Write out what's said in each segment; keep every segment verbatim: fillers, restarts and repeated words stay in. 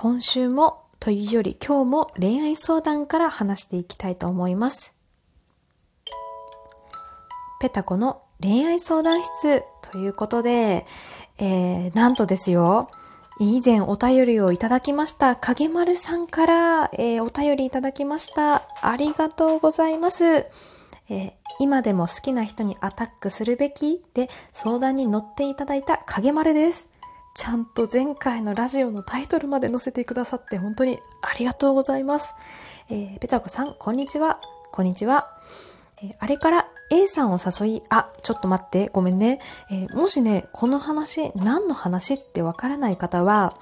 今週もというより今日も恋愛相談から話していきたいと思います。ペタコの恋愛相談室ということで、えー、なんとですよ、以前お便りをいただきました影丸さんから、えー、お便りいただきました。ありがとうございます。えー、今でも好きな人にアタックするべきで相談に乗っていただいた影丸です。ちゃんと前回のラジオのタイトルまで載せてくださって本当にありがとうございます。えー、ペタコさん、こんにちは。こんにちは。えー、あれから A さんを誘い、あ、ちょっと待って、ごめんね。えー、もしね、この話、何の話ってわからない方は、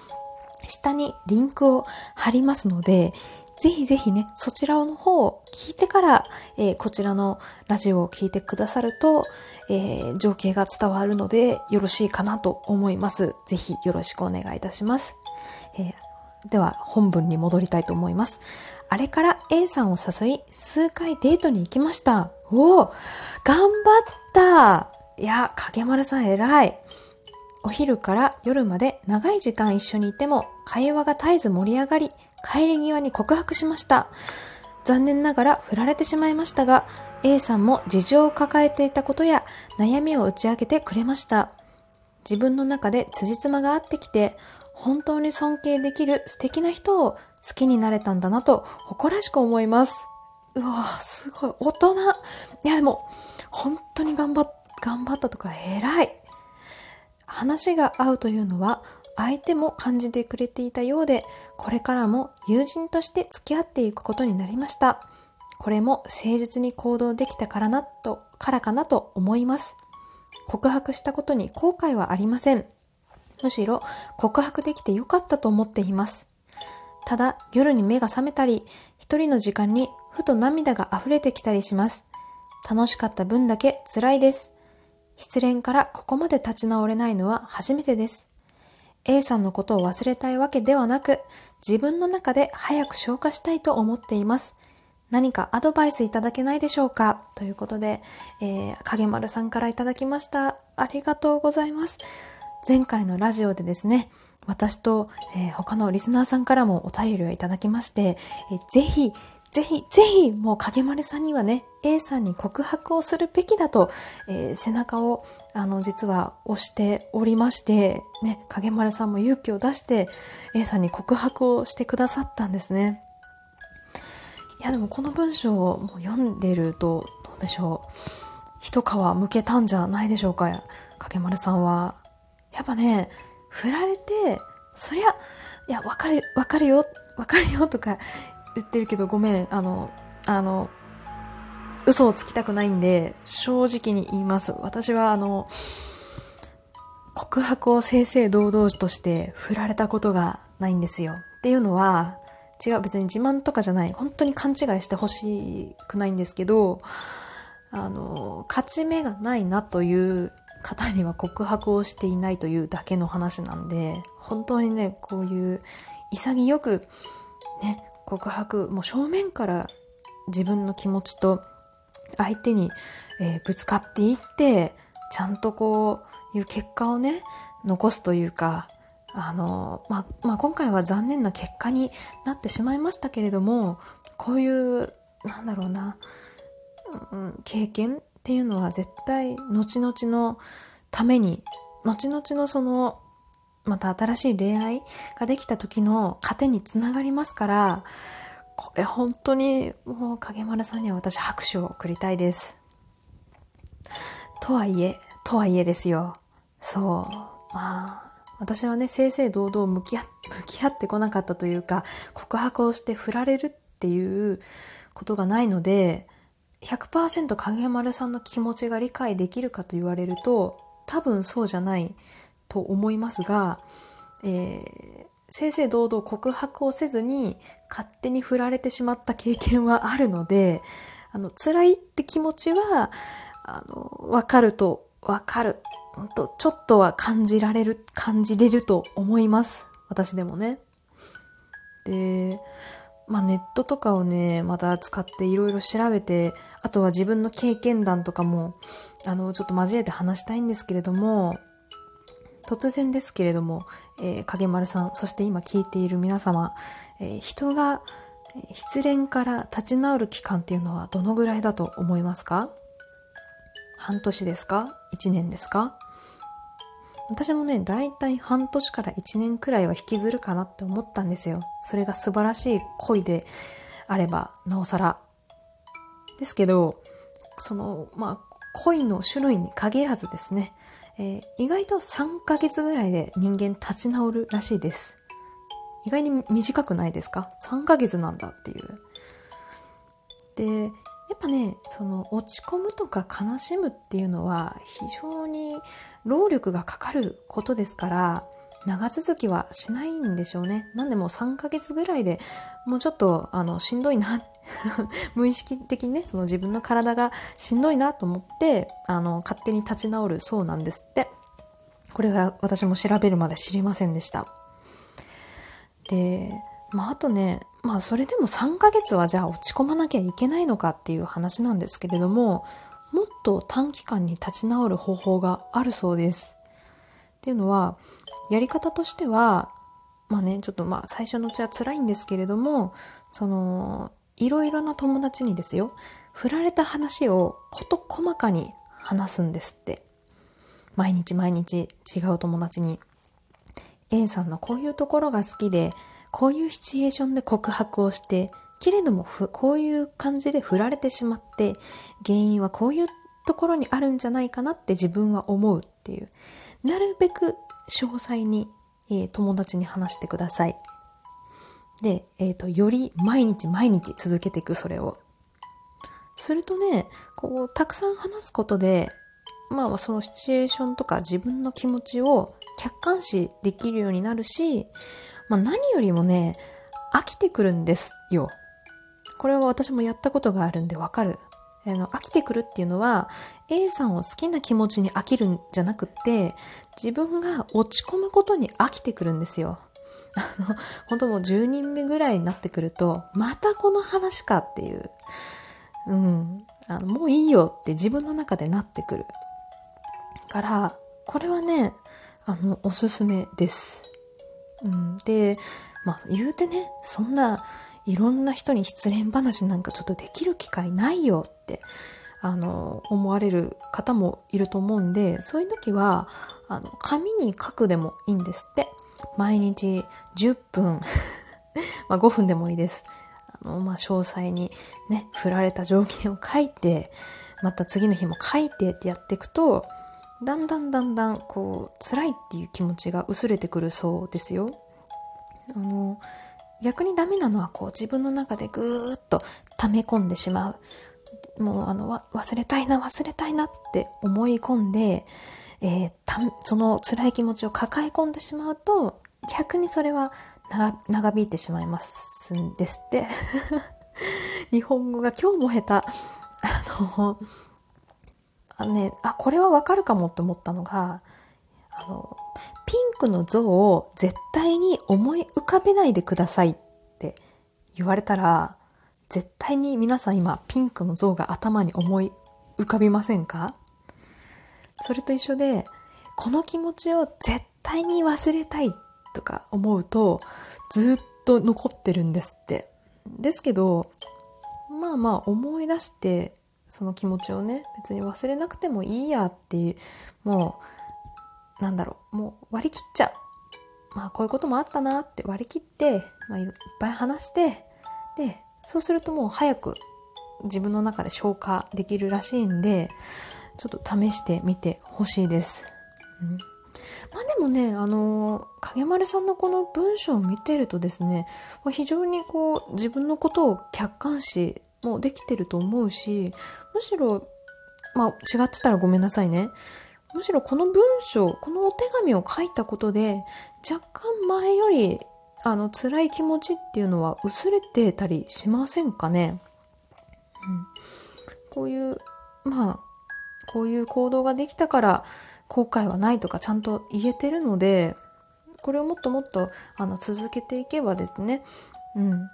下にリンクを貼りますので、ぜひぜひね、そちらの方を聞いてから、えー、こちらのラジオを聞いてくださると、えー、情景が伝わるのでよろしいかなと思います。ぜひよろしくお願いいたします。えー、では本文に戻りたいと思います。あれから A さんを誘い、数回デートに行きました。おー、頑張った!いや、影丸さん偉い。お昼から夜まで長い時間一緒にいても会話が絶えず盛り上がり、帰り際に告白しました。残念ながら振られてしまいましたが、A さんも事情を抱えていたことや悩みを打ち明けてくれました。自分の中で辻褄が合ってきて、本当に尊敬できる素敵な人を好きになれたんだなと誇らしく思います。うわぁ、すごい。大人。いやでも、本当に頑張っ、頑張ったとか偉い。話が合うというのは、相手も感じてくれていたようで、これからも友人として付き合っていくことになりました。これも誠実に行動できたからなと、からかなと思います。告白したことに後悔はありません。むしろ告白できてよかったと思っています。ただ、夜に目が覚めたり、一人の時間にふと涙が溢れてきたりします。楽しかった分だけ辛いです。失恋からここまで立ち直れないのは初めてです。A さんのことを忘れたいわけではなく、自分の中で早く消化したいと思っています。何かアドバイスいただけないでしょうかということで、えー、影丸さんからいただきました。ありがとうございます。前回のラジオでですね、私と、えー、他のリスナーさんからもお便りをいただきまして、えー、ぜひ、ぜひ、ぜひ、もう影丸さんにはね、A さんに告白をするべきだと、えー、背中を、あの、実は押しておりまして、ね、影丸さんも勇気を出して、A さんに告白をしてくださったんですね。いや、でもこの文章をもう読んでると、どうでしょう。一皮むけたんじゃないでしょうか、影丸さんは。やっぱね、振られて、そりゃ、いや、わかる、わかるよ、わかるよとか言ってるけど、ごめん、あの、あの、嘘をつきたくないんで、正直に言います。私は、あの、告白を正々堂々として振られたことがないんですよ。っていうのは、違う、別に自慢とかじゃない。本当に勘違いしてほしくないんですけど、あの、勝ち目がないなという方には告白をしていないというだけの話なんで、本当にね、こういう潔く、ね、告白、もう正面から自分の気持ちと相手に、えー、ぶつかっていって、ちゃんとこういう結果をね、残すというか、あの、まあ、まあ、今回は残念な結果になってしまいましたけれども、こういう、なんだろうな、うん、経験っていうのは絶対後々のために、後々のその、また新しい恋愛ができた時の糧につながりますから、これ本当にもう影丸さんには私拍手を送りたいです。とはいえ、とはいえですよ。そう。まあ、私はね、正々堂々向き合って、向き合ってこなかったというか、告白をして振られるっていうことがないので、ひゃくパーセント 影丸さんの気持ちが理解できるかと言われると、多分そうじゃないと思いますが、えー、正々堂々告白をせずに勝手に振られてしまった経験はあるので、あの、辛いって気持ちは、あの、わかると、わかる。ほんと、ちょっとは感じられる、感じれると思います。私でもね。で、まあ、ネットとかをね、また使っていろいろ調べて、あとは自分の経験談とかも、あの、ちょっと交えて話したいんですけれども、突然ですけれども、えー、影丸さん、そして今聞いている皆様、えー、人が失恋から立ち直る期間っていうのはどのぐらいだと思いますか？半年ですか？いちねんですか？私もね、だいたい半年からいちねんくらいは引きずるかなって思ったんですよ。それが素晴らしい恋であればなおさらですけど、そのまあ恋の種類に限らずですね、えー、意外とさんかげつぐらいで人間立ち直るらしいです。意外に短くないですか？さんかげつなんだっていう。で、やっぱね、その落ち込むとか悲しむっていうのは非常に労力がかかることですから、長続きはしないんでしょうね。なんでもうさんかげつぐらいでもうちょっとあのしんどいな無意識的にね、その自分の体がしんどいなと思ってあの勝手に立ち直るそうなんですって。これは私も調べるまで知りませんでした。で、まああとね、まあそれでもさんかげつはじゃあ落ち込まなきゃいけないのかっていう話なんですけれども、もっと短期間に立ち直る方法があるそうです。っていうのは、やり方としては、まあね、ちょっとまあ最初のうちは辛いんですけれども、そのいろいろな友達にですよ、振られた話をこと細かに話すんですって。毎日毎日違う友達に。A さんのこういうところが好きで、こういうシチュエーションで告白をして、けれどもふこういう感じで振られてしまって、原因はこういうところにあるんじゃないかなって自分は思うっていう。なるべく詳細に、えー、友達に話してください。で、えーと、より毎日毎日続けていく、それを。するとね、こう、たくさん話すことで、まあそのシチュエーションとか自分の気持ちを客観視できるようになるし、まあ、何よりもね、飽きてくるんですよ。これは私もやったことがあるんでわかる。あの、飽きてくるっていうのは A さんを好きな気持ちに飽きるんじゃなくって、自分が落ち込むことに飽きてくるんですよ。あの、本当もうじゅうにんめぐらいになってくると、またこの話かっていう、うん、あのもういいよって自分の中でなってくる。からこれはね、あのおすすめです。うん、で、まあ言うてね、そんないろんな人に失恋話なんかちょっとできる機会ないよってあの思われる方もいると思うんで、そういう時はあの紙に書くでもいいんですって。毎日じゅっぷんまあごふんでもいいです。あのまあ詳細にね、振られた条件を書いて、また次の日も書いてってやっていくと。だんだんだんだんこう辛いっていう気持ちが薄れてくるそうですよ。あの逆にダメなのはこう自分の中でぐーっと溜め込んでしまう。もうあの忘れたいな忘れたいなって思い込んで、えー、たその辛い気持ちを抱え込んでしまうと逆にそれは 長, 長引いてしまいますんですって。日本語が今日も下手。あの。あのね、あ、これはわかるかもって思ったのが、あの、ピンクの像を絶対に思い浮かべないでくださいって言われたら、絶対に皆さん今、ピンクの像が頭に思い浮かびませんか？それと一緒で、この気持ちを絶対に忘れたいとか思うと、ずっと残ってるんですって。ですけど、まあまあ思い出して、その気持ちをね、別に忘れなくてもいいやっていう、もうなんだろう、もう割り切っちゃう。まあこういうこともあったなって割り切って、まあ、いっぱい話して、でそうするともう早く自分の中で消化できるらしいんで、ちょっと試してみてほしいです、うん、まあでもね、あの影丸さんのこの文章を見てるとですね、非常にこう自分のことを客観視もうできてると思うし、むしろ、まあ違ってたらごめんなさいね。むしろこの文章、このお手紙を書いたことで、若干前よりあの辛い気持ちっていうのは薄れてたりしませんかね。うん、こういう、まあこういう行動ができたから後悔はないとかちゃんと言えてるので、これをもっともっとあの続けていけばですね、うん、もう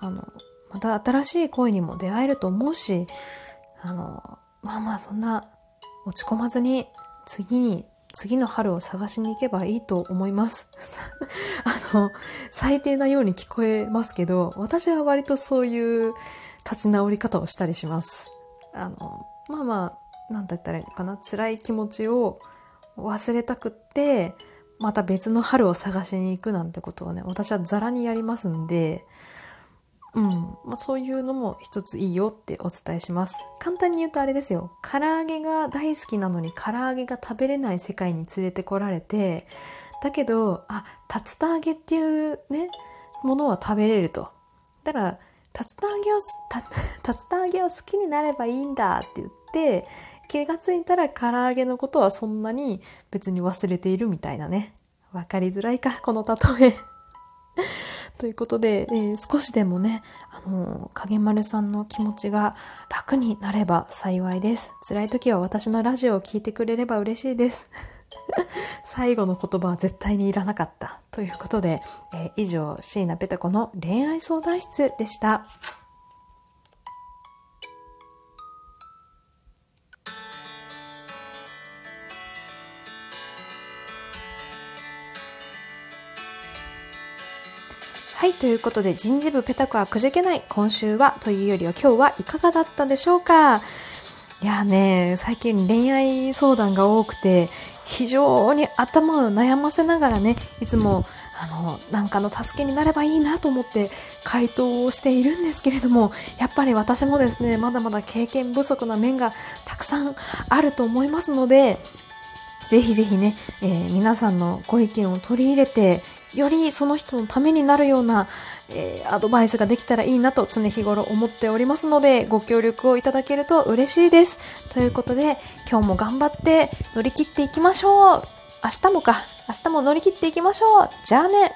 あの。また新しい恋にも出会えると思うし、あの、まあまあそんな落ち込まずに次に次の春を探しに行けばいいと思いますあの最低なように聞こえますけど、私は割とそういう立ち直り方をしたりします。あのまあまあなんて言ったらいいのかな、辛い気持ちを忘れたくってまた別の春を探しに行くなんてことはね、私はザラにやりますんで、うんまあ、そういうのも一ついいよってお伝えします。簡単に言うとあれですよ、唐揚げが大好きなのに唐揚げが食べれない世界に連れてこられて、だけどあ竜田揚げっていうねものは食べれると、だから竜田揚げを竜田揚げを好きになればいいんだって言って気がついたら唐揚げのことはそんなに別に忘れているみたいなね。わかりづらいかこの例えということで、えー、少しでもね、あのー、影丸さんの気持ちが楽になれば幸いです。辛い時は私のラジオを聞いてくれれば嬉しいです。最後の言葉は絶対にいらなかった。ということで、えー、以上、椎名ペタ子の恋愛相談室でした。はい、ということで人事部ペタコはくじけない、今週はというよりは今日はいかがだったでしょうか。いやね、最近恋愛相談が多くて非常に頭を悩ませながらね、いつもあのなんかの助けになればいいなと思って回答をしているんですけれども、やっぱり私もですねまだまだ経験不足な面がたくさんあると思いますので、ぜひぜひね、えー、皆さんのご意見を取り入れてよりその人のためになるような、えー、アドバイスができたらいいなと常日頃思っておりますので、ご協力をいただけると嬉しいです。ということで今日も頑張って乗り切っていきましょう。明日もか、明日も乗り切っていきましょう。じゃあね。